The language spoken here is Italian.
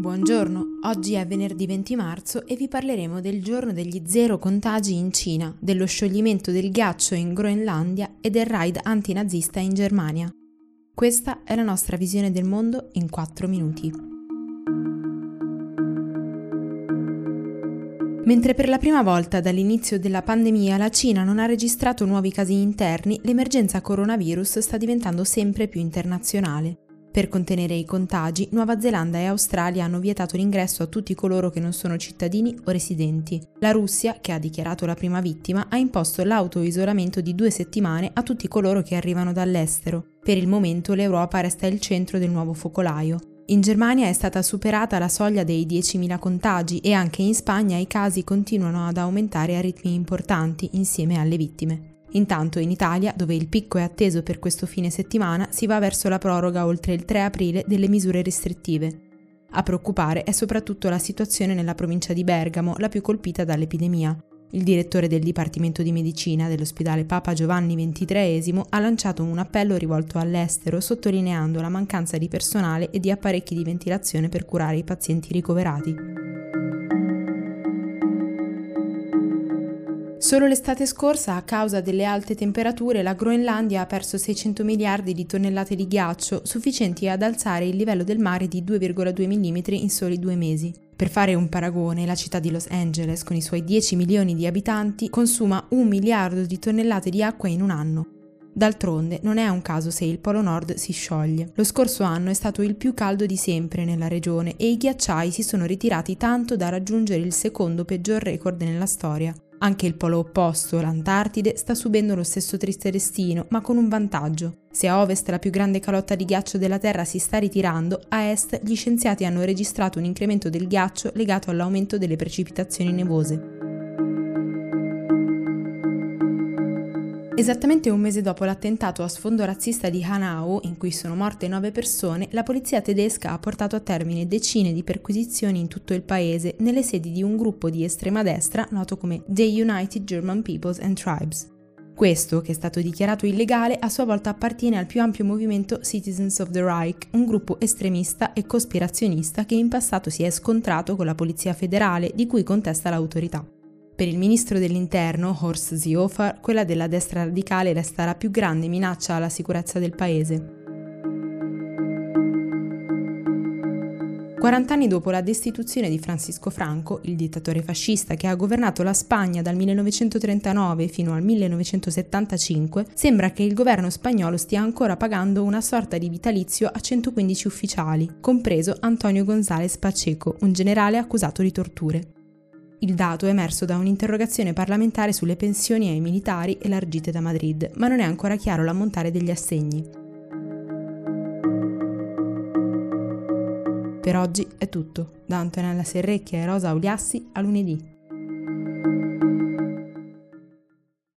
Buongiorno, oggi è venerdì 20 marzo e vi parleremo del giorno degli 0 contagi in Cina, dello scioglimento del ghiaccio in Groenlandia e del raid antinazista in Germania. Questa è la nostra visione del mondo in 4 minuti. Mentre per la prima volta dall'inizio della pandemia la Cina non ha registrato nuovi casi interni, l'emergenza coronavirus sta diventando sempre più internazionale. Per contenere i contagi, Nuova Zelanda e Australia hanno vietato l'ingresso a tutti coloro che non sono cittadini o residenti. La Russia, che ha dichiarato la prima vittima, ha imposto l'autoisolamento di 2 settimane a tutti coloro che arrivano dall'estero. Per il momento l'Europa resta il centro del nuovo focolaio. In Germania è stata superata la soglia dei 10.000 contagi e anche in Spagna i casi continuano ad aumentare a ritmi importanti insieme alle vittime. Intanto in Italia, dove il picco è atteso per questo fine settimana, si va verso la proroga oltre il 3 aprile delle misure restrittive. A preoccupare è soprattutto la situazione nella provincia di Bergamo, la più colpita dall'epidemia. Il direttore del Dipartimento di Medicina dell'ospedale Papa Giovanni XXIII ha lanciato un appello rivolto all'estero, sottolineando la mancanza di personale e di apparecchi di ventilazione per curare i pazienti ricoverati. Solo l'estate scorsa, a causa delle alte temperature, la Groenlandia ha perso 600 miliardi di tonnellate di ghiaccio, sufficienti ad alzare il livello del mare di 2,2 mm in soli 2 mesi. Per fare un paragone, la città di Los Angeles, con i suoi 10 milioni di abitanti, consuma 1 miliardo di tonnellate di acqua in un anno. D'altronde, non è un caso se il Polo Nord si scioglie. Lo scorso anno è stato il più caldo di sempre nella regione e i ghiacciai si sono ritirati tanto da raggiungere il secondo peggior record nella storia. Anche il polo opposto, l'Antartide, sta subendo lo stesso triste destino, ma con un vantaggio. Se a ovest la più grande calotta di ghiaccio della Terra si sta ritirando, a est gli scienziati hanno registrato un incremento del ghiaccio legato all'aumento delle precipitazioni nevose. Esattamente un mese dopo l'attentato a sfondo razzista di Hanau, in cui sono morte 9 persone, la polizia tedesca ha portato a termine decine di perquisizioni in tutto il paese nelle sedi di un gruppo di estrema destra noto come The United German Peoples and Tribes. Questo, che è stato dichiarato illegale, a sua volta appartiene al più ampio movimento Citizens of the Reich, un gruppo estremista e cospirazionista che in passato si è scontrato con la polizia federale, di cui contesta l'autorità. Per il ministro dell'interno, Horst Seehofer, quella della destra radicale resta la più grande minaccia alla sicurezza del paese. 40 anni dopo la destituzione di Francisco Franco, il dittatore fascista che ha governato la Spagna dal 1939 fino al 1975, sembra che il governo spagnolo stia ancora pagando una sorta di vitalizio a 115 ufficiali, compreso Antonio González Pacheco, un generale accusato di torture. Il dato è emerso da un'interrogazione parlamentare sulle pensioni ai militari elargite da Madrid, ma non è ancora chiaro l'ammontare degli assegni. Per oggi è tutto. Da Antonella Serrecchia e Rosa Uliassi, a lunedì.